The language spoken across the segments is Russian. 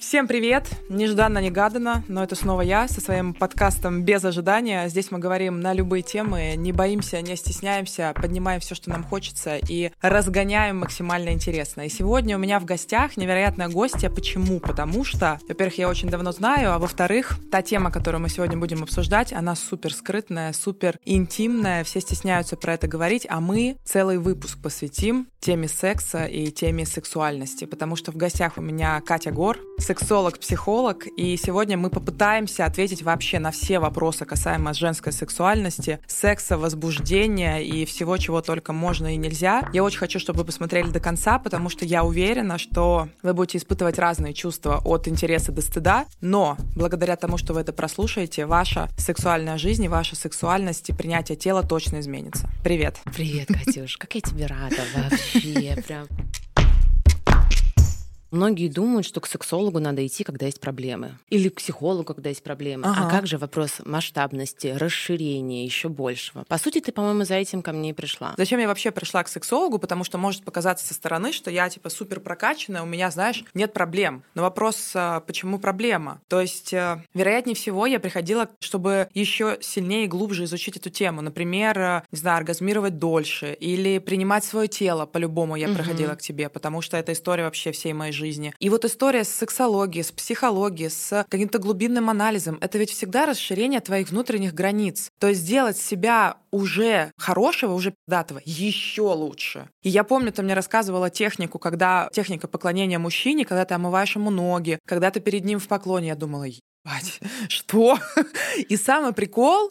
Всем привет! Нежданно-негаданно, но это снова я со своим подкастом «Без ожидания». Здесь мы говорим на любые темы, не боимся, не стесняемся, поднимаем все, что нам хочется и разгоняем максимально интересно. И сегодня у меня в гостях невероятная гостья. Почему? Потому что, во-первых, я очень давно знаю, а во-вторых, та тема, которую мы сегодня будем обсуждать, она супер скрытная, супер интимная, все стесняются про это говорить, а мы целый выпуск посвятим теме секса и теме сексуальности, потому что в гостях у меня Катя Гор, сексолог, психолог, и сегодня мы попытаемся ответить вообще на все вопросы, касаемо женской сексуальности, секса, возбуждения и всего, чего только можно и нельзя. Я очень хочу, чтобы вы посмотрели до конца, потому что я уверена, что вы будете испытывать разные чувства от интереса до стыда, но благодаря тому, что вы это прослушаете, ваша сексуальная жизнь и ваша сексуальность и принятие тела точно изменится. Привет. Привет, Катюш. Как я тебе рада вообще. Прям... Многие думают, что к сексологу надо идти, когда есть проблемы. Или к психологу, когда есть проблемы. Ага. А как же вопрос масштабности, расширения, еще большего? По сути, ты, по-моему, за этим ко мне и пришла. Зачем я вообще пришла к сексологу? Потому что может показаться со стороны, что я типа супер прокачанная, у меня, знаешь, нет проблем. Но вопрос, почему проблема? То есть, вероятнее всего, я приходила, чтобы еще сильнее и глубже изучить эту тему. Например, не знаю, оргазмировать дольше или принимать свое тело. По-любому я проходила к тебе, потому что это история вообще всей моей жизни. И вот история с сексологией, с психологией, с каким-то глубинным анализом, это ведь всегда расширение твоих внутренних границ. То есть сделать себя уже хорошего, уже пи***того, еще лучше. И я помню, ты мне рассказывала технику, когда техника поклонения мужчине, когда ты омываешь ему ноги, когда ты перед ним в поклоне, я думала, ебать, что? И самый прикол,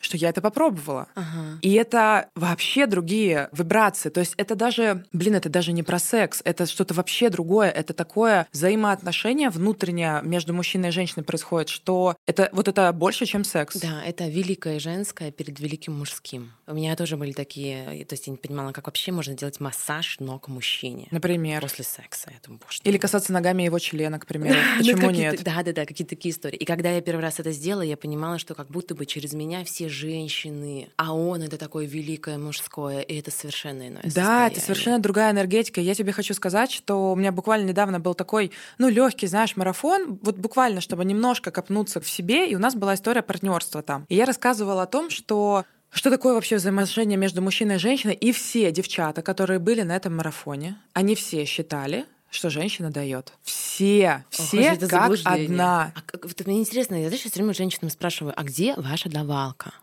что я это попробовала. Ага. И это вообще другие вибрации. То есть это даже, это даже не про секс, это что-то вообще другое. Это такое взаимоотношение внутреннее между мужчиной и женщиной происходит, что это вот это больше, чем секс. Да, это великое женское перед великим мужским. У меня тоже были такие... То есть я не понимала, как вообще можно делать массаж ног мужчине. Например? После секса. Я думаю, боже, или касаться ногами его члена, к примеру. Почему нет? Да-да-да, какие-то такие истории. И когда я первый раз это сделала, я понимала, что как будто бы через меня все женщины, а он — это такое великое мужское, и это совершенно иное состояние. Да, это совершенно другая энергетика. Я тебе хочу сказать, что у меня буквально недавно был такой, легкий, знаешь, марафон, вот буквально, чтобы немножко копнуться в себе, и у нас была история партнерства там. И я рассказывала о том, что такое вообще взаимоотношения между мужчиной и женщиной, и все девчата, которые были на этом марафоне, они все считали, что женщина дает. Все как одна. Вот мне интересно, я сейчас всё время женщинам спрашиваю, а где ваша давалка?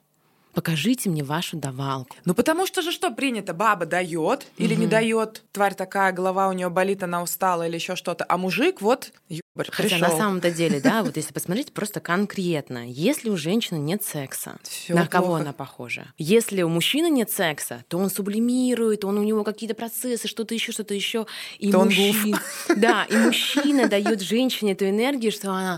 Покажите мне вашу давалку. Потому что же что принято? Баба дает или не дает? Тварь такая, голова у нее болит, она устала или еще что-то. А мужик вот... Хотя пришел. На самом-то деле, да, вот если посмотреть просто конкретно, если у женщины нет секса, всё на кого плохо. Она похожа? Если у мужчины нет секса, то он сублимирует, у него какие-то процессы, что-то еще. И мужчина дает женщине эту энергию, что она...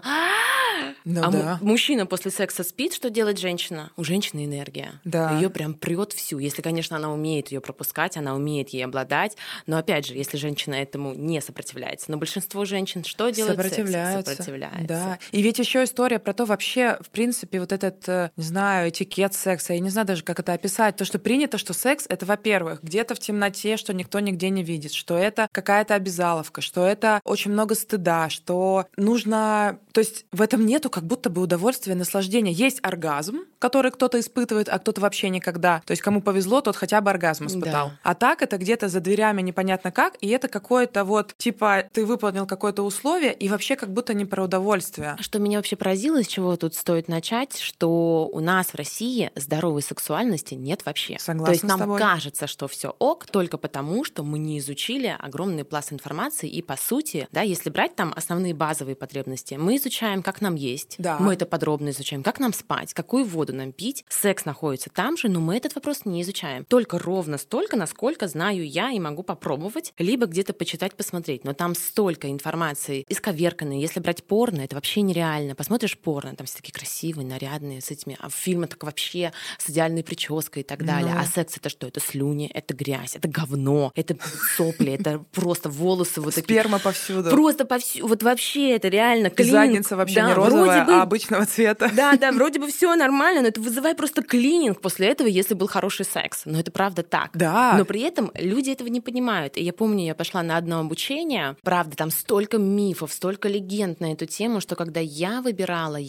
Мужчина после секса спит, что делает женщина? У женщины энергия. Да. Ее прям прет всю. Если, конечно, она умеет ее пропускать, она умеет ей обладать. Но опять же, если женщина этому не сопротивляется. Но большинство женщин что делают? Сопротивляются. Да. И ведь еще история про то вообще, в принципе, вот этот, не знаю, этикет секса, я не знаю даже, как это описать, то, что принято, что секс — это, во-первых, где-то в темноте, что никто нигде не видит, что это какая-то обязаловка, что это очень много стыда, что нужно... То есть в этом нету как будто бы удовольствия, наслаждения. Есть оргазм, который кто-то испытывает, а кто-то вообще никогда. То есть кому повезло, тот хотя бы оргазм испытал. Да. А так это где-то за дверями непонятно как, и это какое-то ты выполнил какое-то условие, и вообще как будто не про удовольствие. Что меня вообще поразило, с чего тут стоит начать, что у нас в России здоровой сексуальности нет вообще. Согласна. То есть нам кажется, что все ок, только потому, что мы не изучили огромный пласт информации, и по сути, да, если брать там основные базовые потребности, мы изучаем, как нам есть, есть. Да. Мы это подробно изучаем. Как нам спать? Какую воду нам пить? Секс находится там же, но мы этот вопрос не изучаем. Только ровно столько, насколько знаю я и могу попробовать, либо где-то почитать, посмотреть. Но там столько информации исковерканной. Если брать порно, это вообще нереально. Посмотришь порно, там все такие красивые, нарядные, с этими. А фильмы так вообще с идеальной прической и так далее. А секс — это что? Это слюни, это грязь, это говно, это сопли, это просто волосы вот такие. Сперма повсюду. Просто повсюду. Вот вообще это реально клининг. Задница вообще не розовая, а обычного цвета. Да, вроде бы все нормально, но это вызывает просто клининг после этого, если был хороший секс. Но это правда так. Да. Но при этом люди этого не понимают. И я помню, я пошла на одно обучение. Правда, там столько мифов, столько легенд на эту тему, что когда я выбирала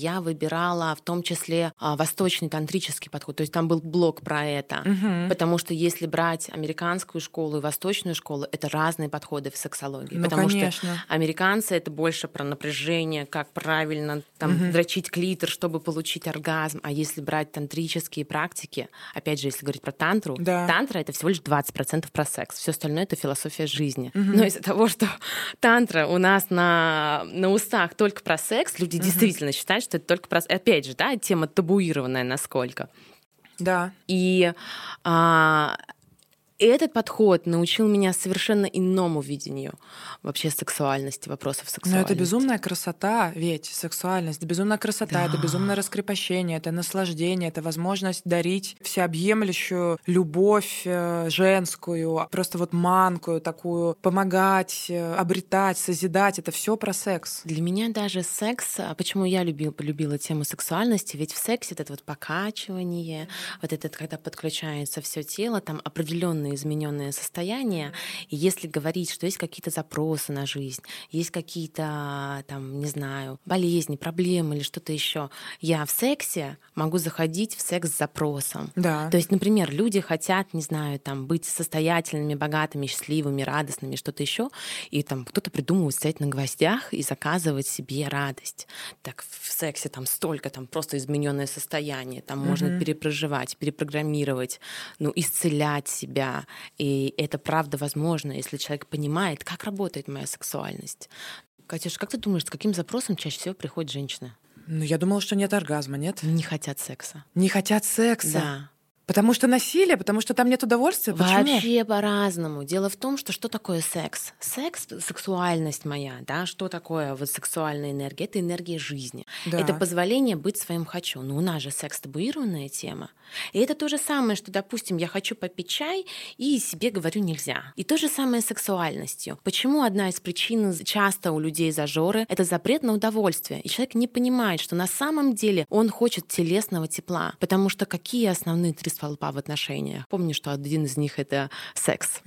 в том числе восточный тантрический подход. То есть там был блок про это. Угу. Потому что если брать американскую школу и восточную школу, это разные подходы в сексологии. Ну, потому конечно. Что американцы — это больше про напряжение, как правильно там, дрочить клитор, чтобы получить оргазм. А если брать тантрические практики, опять же, если говорить про тантру, тантра — это всего лишь 20% про секс. Все остальное — это философия жизни. Но из-за того, что тантра у нас на устах только про секс, люди действительно считают, что это только про секс. Опять же, да, тема табуированная насколько. Да. И этот подход научил меня совершенно иному видению вообще сексуальности, вопросов сексуальности. Но это безумная красота, ведь сексуальность, безумная красота, да. Это безумное раскрепощение, это наслаждение, это возможность дарить всеобъемлющую любовь женскую, просто вот манкую такую, помогать, обретать, созидать. Это все про секс. Для меня даже секс, почему я полюбила тему сексуальности, ведь в сексе это вот покачивание, вот это когда подключается все тело, там определенные измененное состояние. И если говорить, что есть какие-то запросы на жизнь, есть какие-то, там, не знаю, болезни, проблемы или что-то еще, я в сексе могу заходить в секс с запросом. Да. То есть, например, люди хотят, не знаю, там, быть состоятельными, богатыми, счастливыми, радостными, что-то еще, и там кто-то придумывает стоять на гвоздях и заказывать себе радость. Так в сексе там столько, там просто измененное состояние, там можно перепроживать, перепрограммировать, ну, исцелять себя. И это правда возможно, если человек понимает, как работает моя сексуальность. Катюш, как ты думаешь, с каким запросом чаще всего приходит женщина? Ну, я думала, что нет оргазма, нет? Не хотят секса. Не хотят секса? Да. Потому что насилие, потому что там нет удовольствия? Почему? Вообще по-разному. Дело в том, что такое секс? Секс, сексуальность моя, да, что такое вот сексуальная энергия? Это энергия жизни. Да. Это позволение быть своим «хочу». Но у нас же секс табуированная тема. И это то же самое, что, допустим, я хочу попить чай и себе говорю «нельзя». И то же самое с сексуальностью. Почему одна из причин часто у людей зажоры — это запрет на удовольствие. И человек не понимает, что на самом деле он хочет телесного тепла. Потому что какие основные три столпа в отношениях. Помню, что один из них — это секс.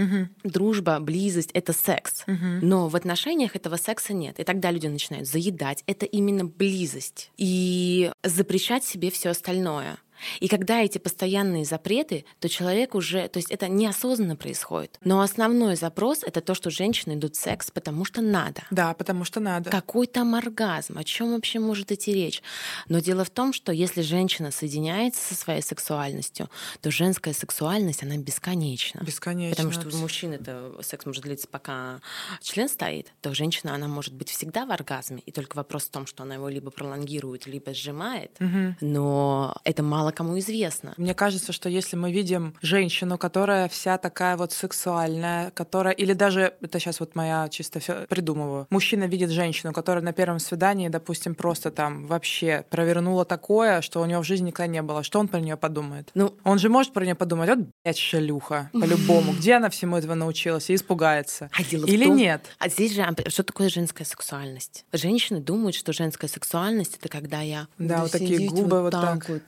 Дружба, близость — это секс. Но в отношениях этого секса нет. И тогда люди начинают заедать. Это именно близость. И запрещать себе все остальное. И когда эти постоянные запреты, то человек уже... То есть это неосознанно происходит. Но основной запрос — это то, что женщины идут в секс, потому что надо. Да, потому что надо. Какой там оргазм? О чем вообще может идти речь? Но дело в том, что если женщина соединяется со своей сексуальностью, то женская сексуальность, она бесконечна. Бесконечна. Потому что у мужчин секс может длиться, пока член стоит, то женщина, она может быть всегда в оргазме. И только вопрос в том, что она его либо пролонгирует, либо сжимает. Но это мало кому известно. Мне кажется, что если мы видим женщину, которая вся такая вот сексуальная, которая... Или даже, это сейчас вот моя чисто придумываю, мужчина видит женщину, которая на первом свидании, допустим, просто там вообще провернула такое, что у него в жизни никогда не было. Что он про нее подумает? Ну, он же может про нее подумать, вот, блядь, шалюха, по-любому. Где она всему этого научилась? И испугается. Или нет? А здесь же, что такое женская сексуальность? Женщины думают, что женская сексуальность — это когда я... Да, вот такие губы вот так вот...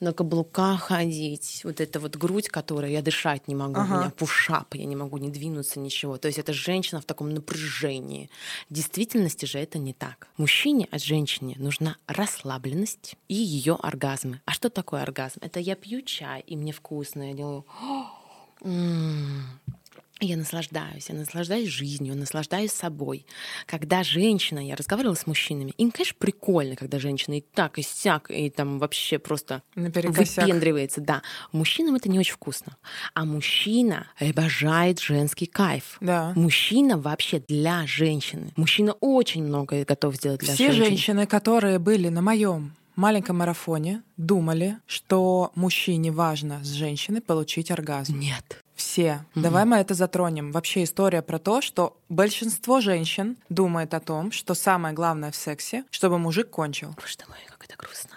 на каблуках ходить, вот эта вот грудь, которая я дышать не могу, у меня пушап, я не могу не двинуться, ничего. То есть это женщина в таком напряжении. В действительности же это не так. Мужчине от женщины нужна расслабленность и ее оргазмы. А что такое оргазм? Это я пью чай, и мне вкусно, я делаю... Я наслаждаюсь жизнью, наслаждаюсь собой. Когда женщина, я разговаривала с мужчинами, им, конечно, прикольно, когда женщина и так, и сяк, и там вообще просто выпендривается. Да. Мужчинам это не очень вкусно. А мужчина обожает женский кайф. Да. Мужчина вообще для женщины. Мужчина очень многое готов сделать для женщины. Все женщины, которые были на моем маленьком марафоне, думали, что мужчине важно с женщины получить оргазм. Нет. Все. Mm-hmm. Давай мы это затронем. Вообще история про то, что большинство женщин думает о том, что самое главное в сексе, чтобы мужик кончил. Боже мой, как это грустно.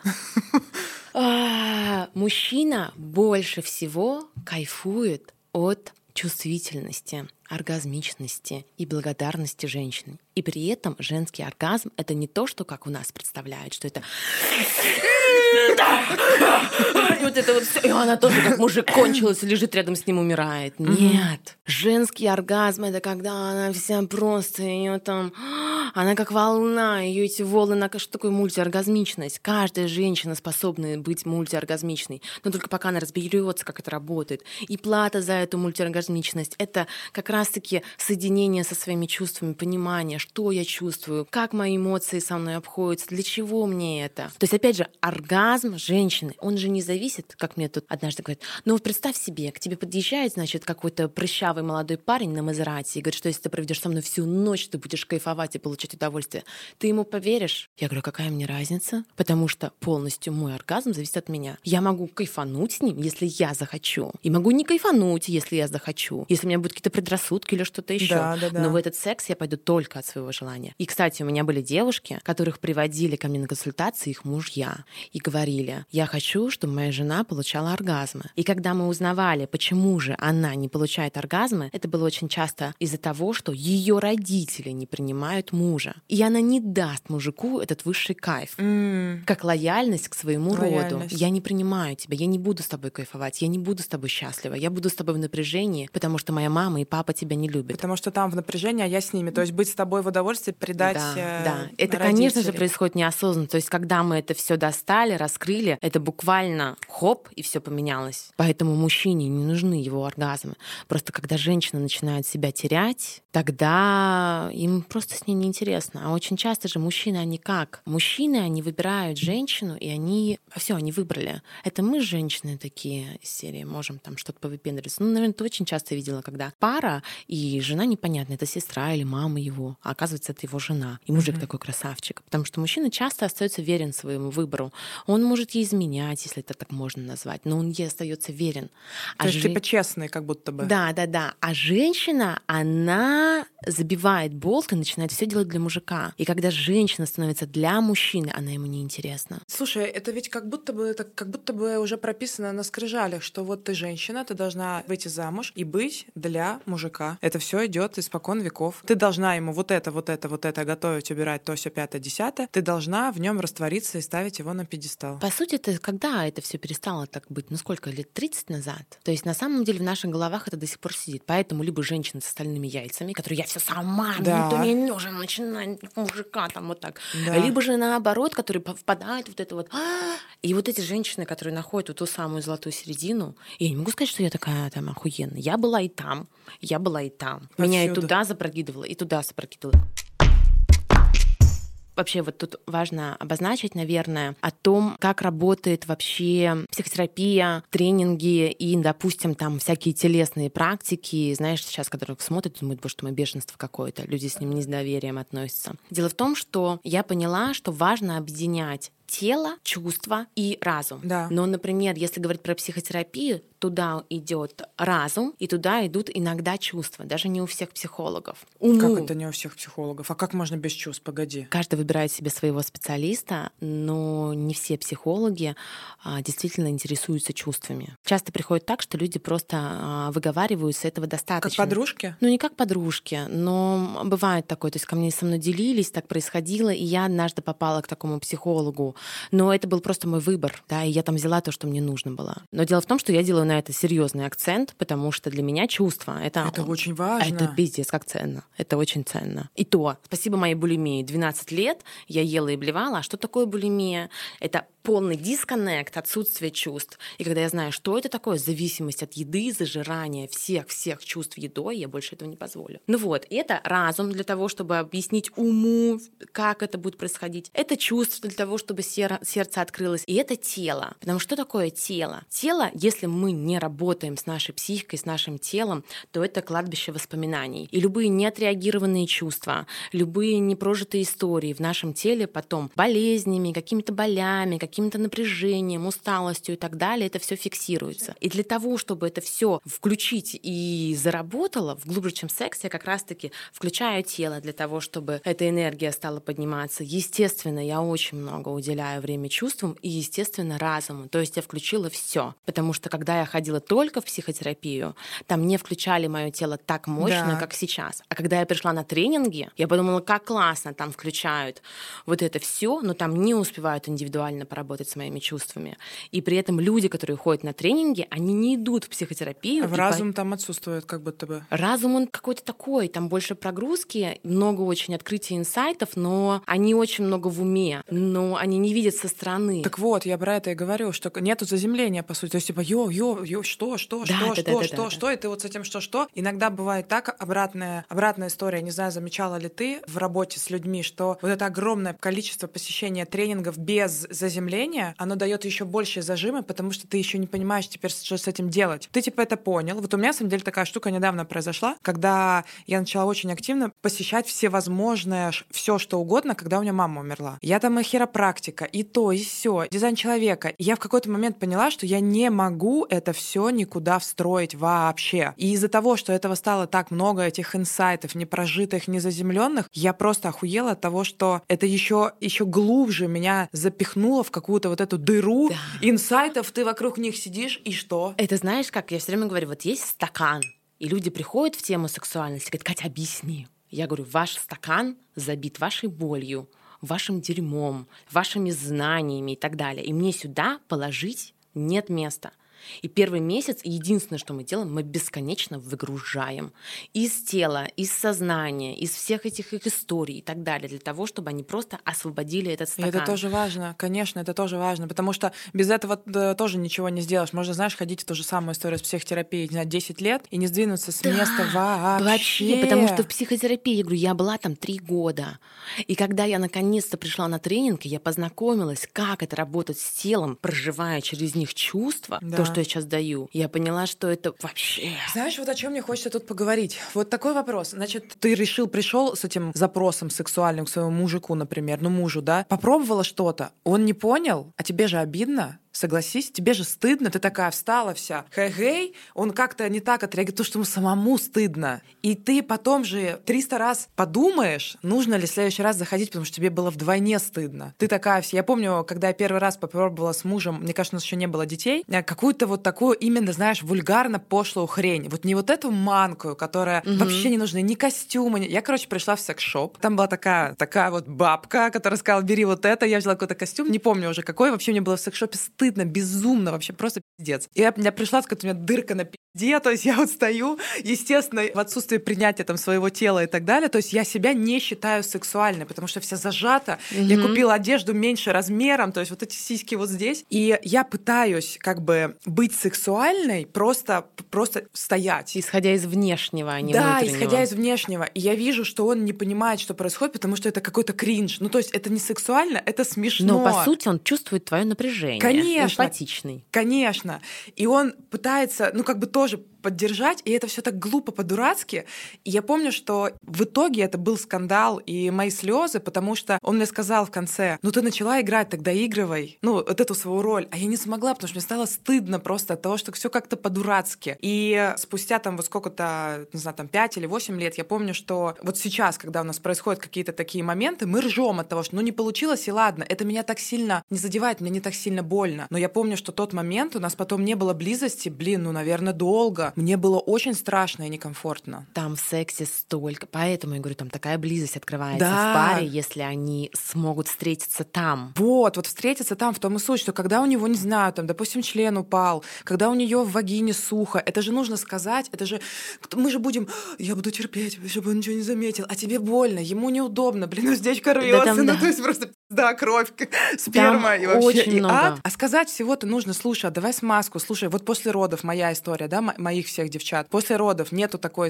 Мужчина больше всего кайфует от чувствительности, оргазмичности и благодарности женщины. И при этом женский оргазм — это не то, что как у нас представляют, что это... И вот это вот всё. И она тоже, как мужик кончилась, лежит рядом с ним, умирает. Нет. Женский оргазм — это когда она вся просто, ее там... Она как волна, ее эти волны, она что такое мультиоргазмичность. Каждая женщина способна быть мультиоргазмичной, но только пока она разберется, как это работает. И плата за эту мультиоргазмичность — это как раз-таки соединение со своими чувствами, понимание, что я чувствую, как мои эмоции со мной обходятся, для чего мне это. То есть, опять же, оргазм женщины, он же не зависит, как мне тут однажды говорят, ну вот представь себе, к тебе подъезжает, значит, какой-то прыщавый молодой парень на Мазерати и говорит, что если ты проведешь со мной всю ночь, ты будешь кайфовать и получать удовольствие. Ты ему поверишь? Я говорю, какая мне разница? Потому что полностью мой оргазм зависит от меня. Я могу кайфануть с ним, если я захочу. И могу не кайфануть, если я захочу. Если у меня будут какие-то предрассудки или что-то еще. Да. Но в этот секс я пойду только от своего желания. И, кстати, у меня были девушки, которых приводили ко мне на консультации их мужья и говорили, я хочу, чтобы моя жена получала оргазмы. И когда мы узнавали, почему же она не получает оргазмы, это было очень часто из-за того, что ее родители не принимают мужа. И она не даст мужику этот высший кайф. Как лояльность к своему роду. Я не принимаю тебя, я не буду с тобой кайфовать, я не буду с тобой счастлива, я буду с тобой в напряжении, потому что моя мама и папа тебя не любят. Потому что там в напряжении, а я с ними. То есть быть с тобой в удовольствии, предать родителей. Это, конечно же, происходит неосознанно. То есть когда мы это все достали, раскрыли, это буквально хоп, и все поменялось. Поэтому мужчине не нужны его оргазмы. Просто когда женщина начинает себя терять, тогда им просто с ней неинтересно. А очень часто же мужчины, они как? Мужчины, они выбирают женщину, и они... все, они выбрали. Это мы, женщины, такие из серии, можем там что-то повыпендриться. Ну, наверное, ты очень часто видела, когда пара, и жена непонятно, это сестра или мама его, а оказывается, это его жена. И мужик такой красавчик. Потому что мужчина часто остается верен своему выбору. Он может ей изменять, если это так можно назвать, но он ей остается верен. То есть типа честный, как будто бы. Да. А женщина, она забивает болт и начинает все делать для мужика. И когда женщина становится для мужчины, она ему неинтересна. Слушай, это ведь как будто бы уже прописано на скрижалях, что вот ты женщина, ты должна выйти замуж и быть для мужика. Это все идет испокон веков. Ты должна ему вот это готовить, убирать, то, сё, пятое, десятое. Ты должна в нем раствориться и ставить его на пьедестал. По сути, это когда это все перестало так быть? Ну сколько? Лет 30 назад? То есть на самом деле в наших головах это до сих пор сидит. Поэтому либо женщина с остальными яйцами, которые я все сама, никто мне не нужен, начинай мужика там вот так. Да. Либо же наоборот, которые впадают вот это вот. И вот эти женщины, которые находят вот ту самую золотую середину, я не могу сказать, что я такая там охуенная. Я была и там. Меня и туда запрокидывала, и туда запрокидывала. Вообще вот тут важно обозначить, наверное, о том, как работает вообще психотерапия, тренинги и, допустим, там всякие телесные практики. Знаешь, сейчас, когда смотрят, думают, что мы бешенство какое-то. Люди с ним не с доверием относятся. Дело в том, что я поняла, что важно объединять тело, чувства и разум. Да. Но, например, если говорить про психотерапию, туда идет разум, и туда идут иногда чувства, даже не у всех психологов. Как это не у всех психологов? А как можно без чувств? Погоди. Каждый выбирает себе своего специалиста, но не все психологи действительно интересуются чувствами. Часто приходит так, что люди просто выговариваются, этого достаточно. Как подружки? Ну, не как подружки, но бывает такое. То есть со мной делились, так происходило, и я однажды попала к такому психологу. Но это был просто мой выбор, да, и я там взяла то, что мне нужно было. Но дело в том, что я делаю на это серьезный акцент, потому что для меня чувство — это очень важно. Это пиздец, как ценно. Это очень ценно. И то, спасибо моей булимии, 12 лет я ела и блевала. А что такое булимия? Это полный дисконнект, отсутствие чувств. И когда я знаю, что это такое, зависимость от еды, зажирание всех чувств едой, я больше этого не позволю. Ну вот, это разум для того, чтобы объяснить уму, как это будет происходить. Это чувство для того, чтобы сердце открылось. И это тело. Потому что такое тело? Тело, если мы не работаем с нашей психикой, с нашим телом, то это кладбище воспоминаний. И любые неотреагированные чувства, любые непрожитые истории в нашем теле потом болезнями, какими-то болями, каким-то напряжением, усталостью и так далее, это все фиксируется. И для того, чтобы это все включить и заработало в глубже, чем секс, я как раз-таки включаю тело для того, чтобы эта энергия стала подниматься. Естественно, я очень много уделяю время чувствам и, естественно, разуму. То есть я включила все, потому что когда я ходила только в психотерапию, там не включали мое тело так мощно, как сейчас. А когда я пришла на тренинги, я подумала, как классно там включают вот это все, но там не успевают индивидуально поработать с моими чувствами. И при этом люди, которые ходят на тренинги, они не идут в психотерапию. А разум там отсутствует как будто бы. Разум, он какой-то такой, там больше прогрузки, много очень открытий, инсайтов, но они очень много в уме, но они не видят со стороны. Так вот, я про это и говорю, что нету заземления, по сути. То есть типа что, и ты вот с этим что. Иногда бывает так, обратная история, не знаю, замечала ли ты в работе с людьми, что вот это огромное количество посещения тренингов без заземления, оно дает еще большие зажимы, потому что ты еще не понимаешь теперь, что с этим делать. Ты типа это понял. Вот у меня, на самом деле, такая штука недавно произошла, когда я начала очень активно посещать всевозможное, все что угодно, когда у меня мама умерла. Я там и хиропрактика, и то, и сё, дизайн человека. И я в какой-то момент поняла, что я не могу это все никуда встроить вообще. И из-за того, что этого стало так много, этих инсайтов, непрожитых, незаземленных, я просто охуела от того, что это еще глубже меня запихнуло в какую-то вот эту дыру инсайтов, ты вокруг них сидишь, и что? Это знаешь как? Я все время говорю, вот есть стакан, и люди приходят в тему сексуальности, говорят, Катя, объясни. Я говорю, ваш стакан забит вашей болью, вашим дерьмом, вашими знаниями и так далее. И мне сюда положить нет места. И первый месяц, единственное, что мы делаем, мы бесконечно выгружаем из тела, из сознания, из всех этих их историй и так далее, для того, чтобы они просто освободили этот стакан. И это тоже важно, конечно, это тоже важно, потому что без этого тоже ничего не сделаешь. Можно, знаешь, ходить в ту же самую историю с психотерапией, не знаю, 10 лет и не сдвинуться с места вообще. Потому что в психотерапии, я говорю, я была там 3 года. И когда я наконец-то пришла на тренинг, я познакомилась, как это работать с телом, проживая через них чувства, то, что я сейчас даю. Я поняла, что это вообще... Знаешь, вот о чем мне хочется тут поговорить. Вот такой вопрос. Значит, ты пришел с этим запросом сексуальным к своему мужику, например, мужу, да? Попробовала что-то, он не понял, а тебе же обидно. Согласись, тебе же стыдно, ты такая встала вся, хэ-гэй, он как-то не так отреагирует, то, что ему самому стыдно. И ты потом же 300 раз подумаешь, нужно ли в следующий раз заходить, потому что тебе было вдвойне стыдно. Ты такая вся. Я помню, когда я первый раз попробовала с мужем, мне кажется, у нас еще не было детей, какую-то вот такую именно, знаешь, вульгарно пошлую хрень. Вот не вот эту манку, которая вообще не нужна, ни костюмы. Я, короче, пришла в секс-шоп, там была такая вот бабка, которая сказала, бери вот это, я взяла какой-то костюм, не помню уже какой, вообще мне было в секс-шопе стыдно. Безумно, вообще просто пиздец. И я пришла, сказать, у меня дырка на пизде, то есть я вот стою, естественно, в отсутствии принятия там своего тела и так далее, то есть я себя не считаю сексуальной, потому что вся зажата, я купила одежду меньше размером, то есть вот эти сиськи вот здесь, и я пытаюсь как бы быть сексуальной, просто стоять. Исходя из внешнего, а не внутреннего. Да, исходя из внешнего. И я вижу, что он не понимает, что происходит, потому что это какой-то кринж. Ну, то есть это не сексуально, это смешно. Но, по сути, он чувствует твое напряжение. Конечно. Эмпатичный. Конечно. И он пытается, тоже поддержать, и это все так глупо по-дурацки. И я помню, что в итоге это был скандал и мои слезы, потому что он мне сказал в конце, ты начала играть, тогда игрывай, вот эту свою роль. А я не смогла, потому что мне стало стыдно просто от того, что все как-то по-дурацки. И спустя там вот сколько-то, 5 или 8 лет, я помню, что вот сейчас, когда у нас происходят какие-то такие моменты, мы ржем от того, что не получилось, и ладно, это меня так сильно не задевает, мне не так сильно больно. Но я помню, что тот момент у нас потом не было близости, наверное, долго. Мне было очень страшно и некомфортно. Там в сексе столько. Поэтому, я говорю, там такая близость открывается в паре, если они смогут встретиться там. Вот встретиться там в том и суть, что когда у него, не знаю, там, допустим, член упал, когда у нее в вагине сухо, это же нужно сказать, это же... Мы же будем... Я буду терпеть, чтобы он ничего не заметил. А тебе больно, ему неудобно, уздечка рвётся. То есть просто Да, кровь, сперма там и вообще и много. Ад. А сказать всего-то нужно: слушай, а давай смазку, слушай, вот после родов моя история, да, моих всех девчат. После родов нету такого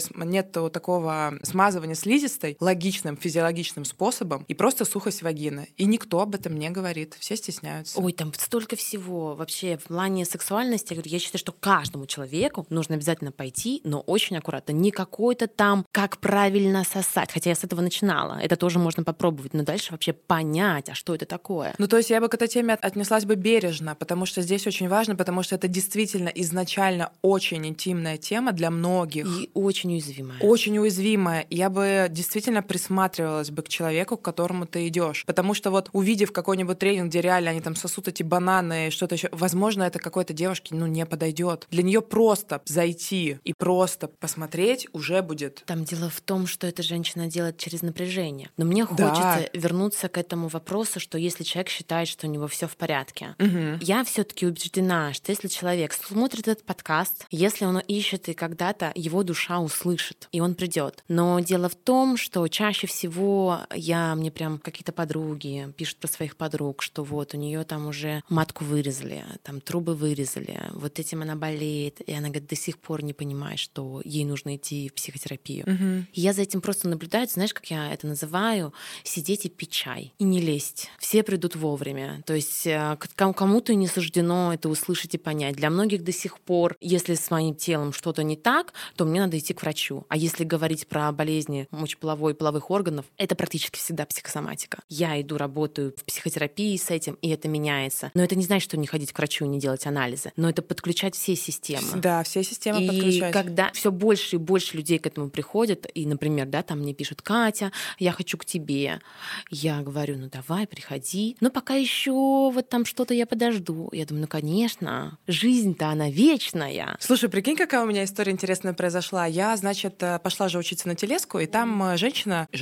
смазывания слизистой логичным, физиологичным способом и просто сухость вагины. И никто об этом не говорит, все стесняются. Ой, там столько всего. Вообще в плане сексуальности, я считаю, что каждому человеку нужно обязательно пойти, но очень аккуратно. Не какой-то там, как правильно сосать. Хотя я с этого начинала. Это тоже можно попробовать. Но дальше вообще понять, а что это такое? Ну, то есть я бы к этой теме отнеслась бы бережно, потому что здесь очень важно, потому что это действительно изначально очень интимная тема для многих. И очень уязвимая. Очень уязвимая. Я бы действительно присматривалась бы к человеку, к которому ты идешь, потому что вот увидев какой-нибудь тренинг, где реально они там сосут эти бананы, что-то еще, возможно, это какой-то девушке, ну, не подойдет. Для нее просто зайти и просто посмотреть уже будет. Там дело в том, что эта женщина делает через напряжение. Но мне хочется вернуться к этому вопросу, что если человек считает, что у него все в порядке. Угу. Я все-таки убеждена, что если человек смотрит этот подкаст, если он ищет, и когда-то его душа услышит, и он придет. Но дело в том, что чаще всего мне прям какие-то подруги пишут про своих подруг, что вот у нее там уже матку вырезали, там трубы вырезали, вот этим она болеет, и она говорит, до сих пор не понимает, что ей нужно идти в психотерапию. Угу. И я за этим просто наблюдаю, знаешь, как я это называю, сидеть и пить чай, и не лезть. Все придут вовремя. То есть кому-то не суждено это услышать и понять. Для многих до сих пор, если с моим телом что-то не так, то мне надо идти к врачу. А если говорить про болезни мочеполовой и половых органов, это практически всегда психосоматика. Я иду, работаю в психотерапии с этим, и это меняется. Но это не значит, что не ходить к врачу и не делать анализы. Но это подключать все системы. Да, все системы и подключать. И когда все больше и больше людей к этому приходят, и, например, да, там мне пишут: «Катя, я хочу к тебе». Я говорю: «Ну давай, приходи». Но пока еще вот там что-то я подожду. Я думаю, ну, конечно, жизнь-то она вечная. Слушай, прикинь, какая у меня история интересная произошла. Я, значит, пошла же учиться на телеску, и там женщина, я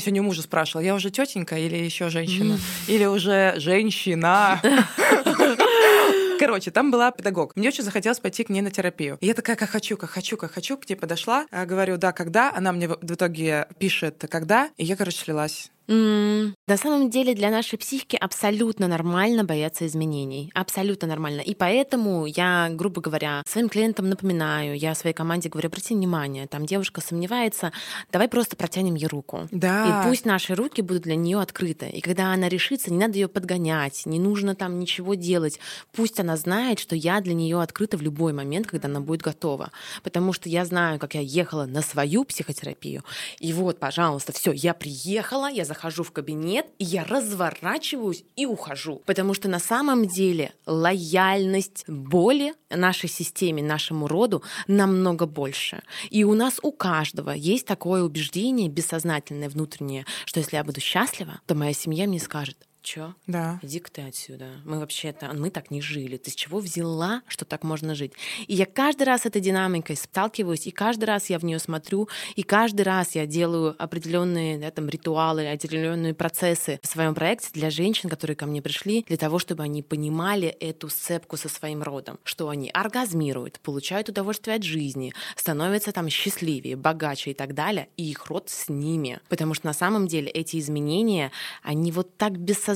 сегодня у мужа спрашивала, я уже тетенька или еще женщина? Или уже женщина? Короче, там была педагог. Мне очень захотелось пойти к ней на терапию. И я такая, как хочу, к ней подошла. Говорю, да, когда? Она мне в итоге пишет, когда? И я, слилась. На самом деле для нашей психики абсолютно нормально бояться изменений. Абсолютно нормально. И поэтому я, грубо говоря, своим клиентам напоминаю, я своей команде говорю, обратите внимание, там девушка сомневается, давай просто протянем ей руку. Да. И пусть наши руки будут для нее открыты. И когда она решится, не надо ее подгонять, не нужно там ничего делать. Пусть она знает, что я для нее открыта в любой момент, когда она будет готова. Потому что я знаю, как я ехала на свою психотерапию. И вот, пожалуйста, все, я приехала, я захожу в кабинет, я разворачиваюсь и ухожу. Потому что на самом деле лояльность боли нашей системе, нашему роду намного больше. И у нас у каждого есть такое убеждение бессознательное, внутреннее, что если я буду счастлива, то моя семья мне скажет: «Чё? Да. Иди-ка ты отсюда. Мы вообще-то, мы так не жили. Ты с чего взяла, что так можно жить?» И я каждый раз с этой динамикой сталкиваюсь, и каждый раз я в нее смотрю, и каждый раз я делаю определенные, да, там, ритуалы, определенные процессы в своем проекте для женщин, которые ко мне пришли, для того, чтобы они понимали эту сцепку со своим родом, что они оргазмируют, получают удовольствие от жизни, становятся там счастливее, богаче и так далее, и их род с ними. Потому что на самом деле эти изменения, они вот так бессознательно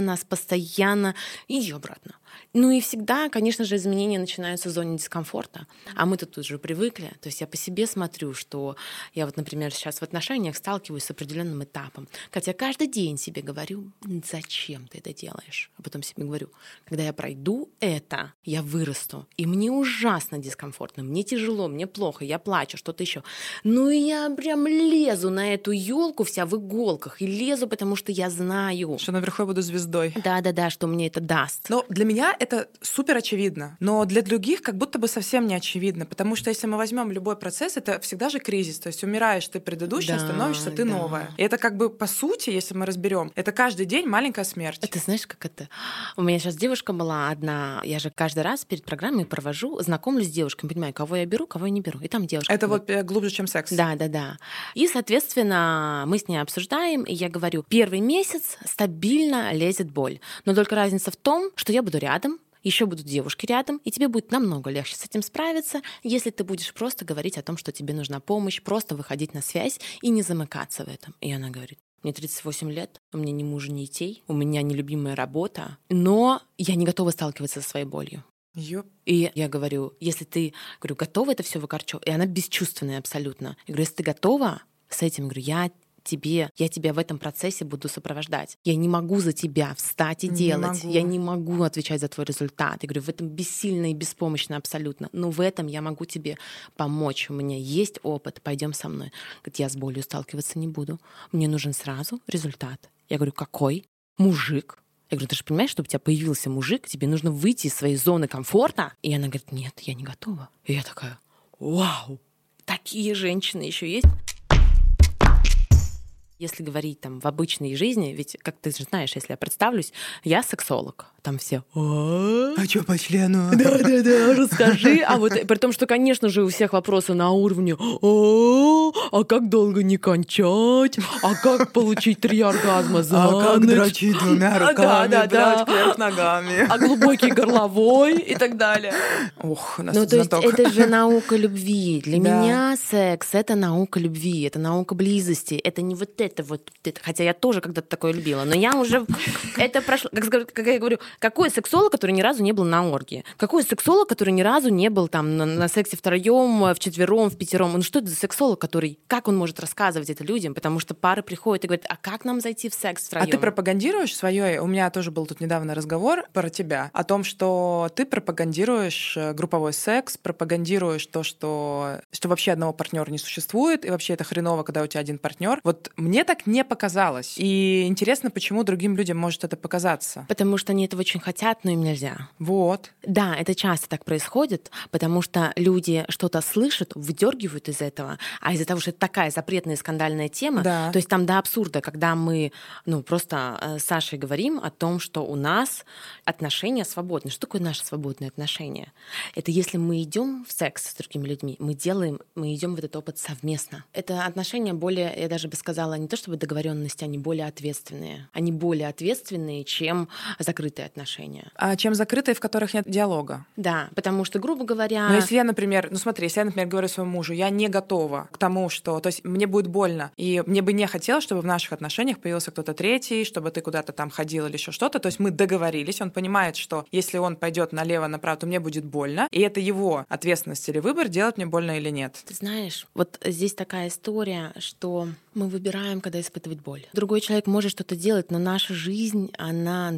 нас постоянно... Иди обратно. Ну и всегда, конечно же, изменения начинаются в зоне дискомфорта. А мы тут уже привыкли. То есть я по себе смотрю, что я вот, например, сейчас в отношениях сталкиваюсь с определенным этапом. Хотя каждый день себе говорю, зачем ты это делаешь? А потом себе говорю, когда я пройду это, я вырасту. И мне ужасно дискомфортно, мне тяжело, мне плохо, я плачу, что-то еще. Ну и я прям лезу на эту елку вся в иголках. И лезу, потому что я знаю, что наверху я буду звездой. Да-да-да, что мне это даст. Но для меня это супер очевидно, но для других как будто бы совсем не очевидно, потому что если мы возьмем любой процесс, это всегда же кризис, то есть умираешь ты предыдущая, да, становишься ты новая. И это по сути, если мы разберем, это каждый день маленькая смерть. Это знаешь, как это? У меня сейчас девушка была одна, я же каждый раз перед программой провожу, знакомлюсь с девушками, понимаю, кого я беру, кого я не беру, и там девушка. Это вот глубже, чем секс. Да. И, соответственно, мы с ней обсуждаем, и я говорю, первый месяц стабильно лезет боль, но только разница в том, что я буду рядом, еще будут девушки рядом, и тебе будет намного легче с этим справиться, если ты будешь просто говорить о том, что тебе нужна помощь, просто выходить на связь и не замыкаться в этом. И она говорит: Мне 38 лет, у меня ни мужа, ни детей, у меня нелюбимая работа, но я не готова сталкиваться со своей болью. И я говорю, если ты готова это все выкорчевывать, и она бесчувственная абсолютно. Я говорю, если ты готова с этим, я говорю, я тебя в этом процессе буду сопровождать. Я не могу за тебя встать и делать. Я не могу отвечать за твой результат. Я говорю, в этом бессильно и беспомощно абсолютно. Но в этом я могу тебе помочь. У меня есть опыт, пойдем со мной. Говорит, я с болью сталкиваться не буду. Мне нужен сразу результат. Я говорю, какой? Мужик. Я говорю, ты же понимаешь, чтобы у тебя появился мужик, тебе нужно выйти из своей зоны комфорта. И она говорит, нет, я не готова. И я такая, вау, такие женщины еще есть. Если говорить там в обычной жизни, ведь, как ты же знаешь, если я представлюсь, я сексолог. Там все «А чё по члену?» «Да-да-да, расскажи». А вот при том, что, конечно же, у всех вопросы на уровне «А как долго не кончать? А как получить 3 оргазма за ночь? А как дрочить 2 руками, брать кверх ногами? А глубокий горловой?» и так далее. Ух, у нас тут знаток. Ну, то есть это же наука любви. Для меня секс — это наука любви, это наука близости, это не вот это. Хотя я тоже когда-то такое любила, но я уже это прошла. Как я говорю, какой сексолог, который ни разу не был на оргии? Какой сексолог, который ни разу не был там на сексе втроем, вчетвером, впятером? Ну что это за сексолог, который... Как он может рассказывать это людям? Потому что пары приходят и говорят, а как нам зайти в секс втроем? А ты пропагандируешь свое... У меня тоже был тут недавно разговор про тебя, о том, что ты пропагандируешь групповой секс, пропагандируешь то, что вообще одного партнера не существует, и вообще это хреново, когда у тебя один партнер. Вот мне так не показалось. И интересно, почему другим людям может это показаться. Потому что они этого очень хотят, но им нельзя. Вот. Да, это часто так происходит, потому что люди что-то слышат, выдергивают из этого, а из-за того, что это такая запретная скандальная тема, да. То есть там до абсурда, когда мы просто с Сашей говорим о том, что у нас отношения свободные. Что такое наши свободные отношения? Это если мы идем в секс с другими людьми, мы идем в этот опыт совместно. Это отношения более, я даже бы сказала, не то чтобы договоренности, они более ответственные. Они более ответственные, чем закрытые отношения. А чем закрытые, в которых нет диалога? Да, потому что, грубо говоря... Если я, например, говорю своему мужу, я не готова к тому, что... То есть мне будет больно, и мне бы не хотелось, чтобы в наших отношениях появился кто-то третий, чтобы ты куда-то там ходил или еще что-то. То есть мы договорились, он понимает, что если он пойдет налево-направо, то мне будет больно, и это его ответственность или выбор, делать мне больно или нет. Ты знаешь, вот здесь такая история, что мы выбираем, когда испытывать боль. Другой человек может что-то делать, но наша жизнь,